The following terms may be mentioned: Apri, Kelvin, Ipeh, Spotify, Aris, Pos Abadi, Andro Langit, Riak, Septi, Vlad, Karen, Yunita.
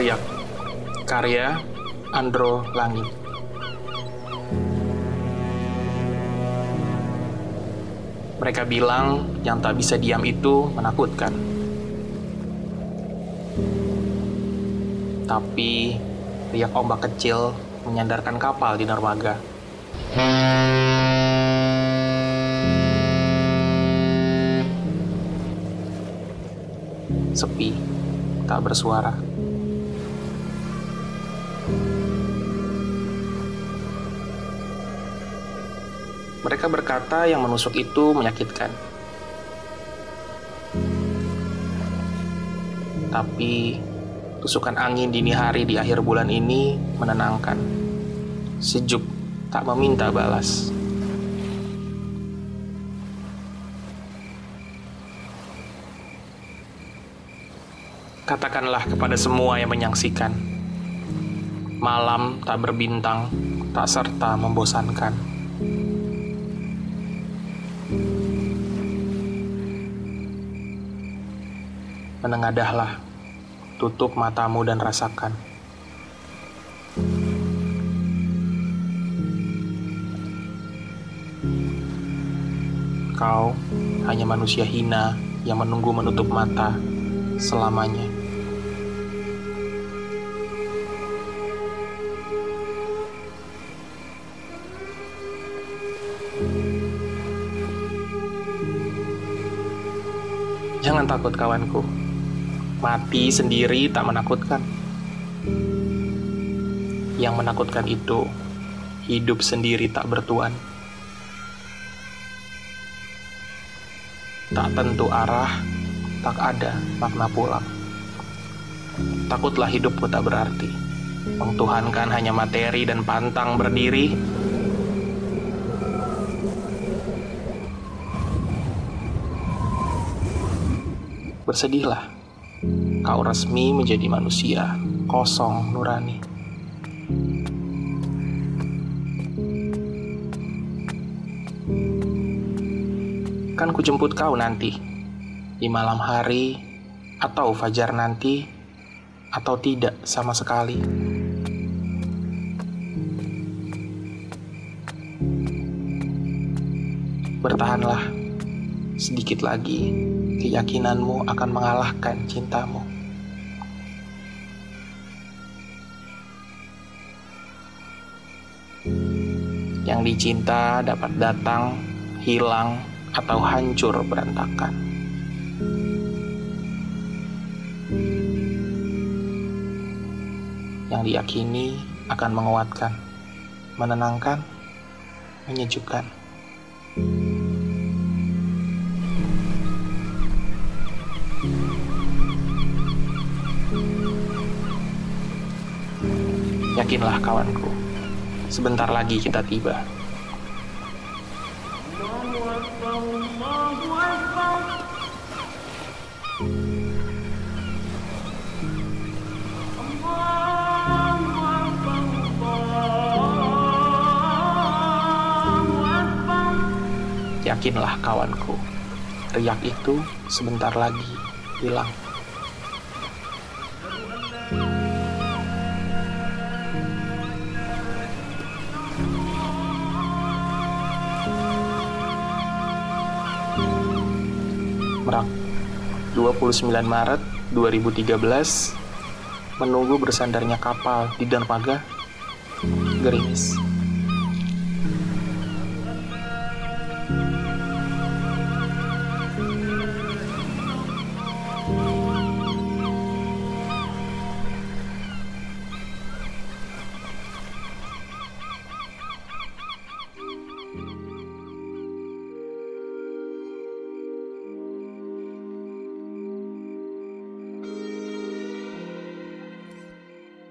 Riak, karya Andro Langit. Mereka bilang yang tak bisa diam itu menakutkan. Tapi riak ombak kecil menyandarkan kapal di dermaga. Sepi, tak bersuara. Mereka berkata yang menusuk itu menyakitkan. Tapi, tusukan angin dini hari di akhir bulan ini menenangkan. Sejuk, tak meminta balas. Katakanlah kepada semua yang menyaksikan. Malam tak berbintang, tak serta membosankan. Menengadahlah, tutup matamu dan rasakan. Kau hanya manusia hina yang menunggu menutup mata selamanya. Jangan takut kawanku. Mati sendiri tak menakutkan. Yang menakutkan itu, hidup sendiri tak bertuan. Tak tentu arah, tak ada makna pulang. Takutlah hidupku tak berarti. Mengtuhankan hanya materi dan pantang berdiri. Bersedihlah. Kau resmi menjadi manusia kosong nurani. Kan kujemput kau nanti di malam hari atau fajar nanti atau tidak sama sekali. Bertahanlah sedikit lagi. Keyakinanmu akan mengalahkan cintamu. Yang dicinta dapat datang, hilang, atau hancur berantakan. Yang diyakini akan menguatkan, menenangkan, menyejukkan. Yakinlah kawanku, sebentar lagi kita tiba. Yakinlah kawanku, riak itu sebentar lagi hilang. Merak, 29 Maret 2013, menunggu bersandarnya kapal di dermaga, gerimis.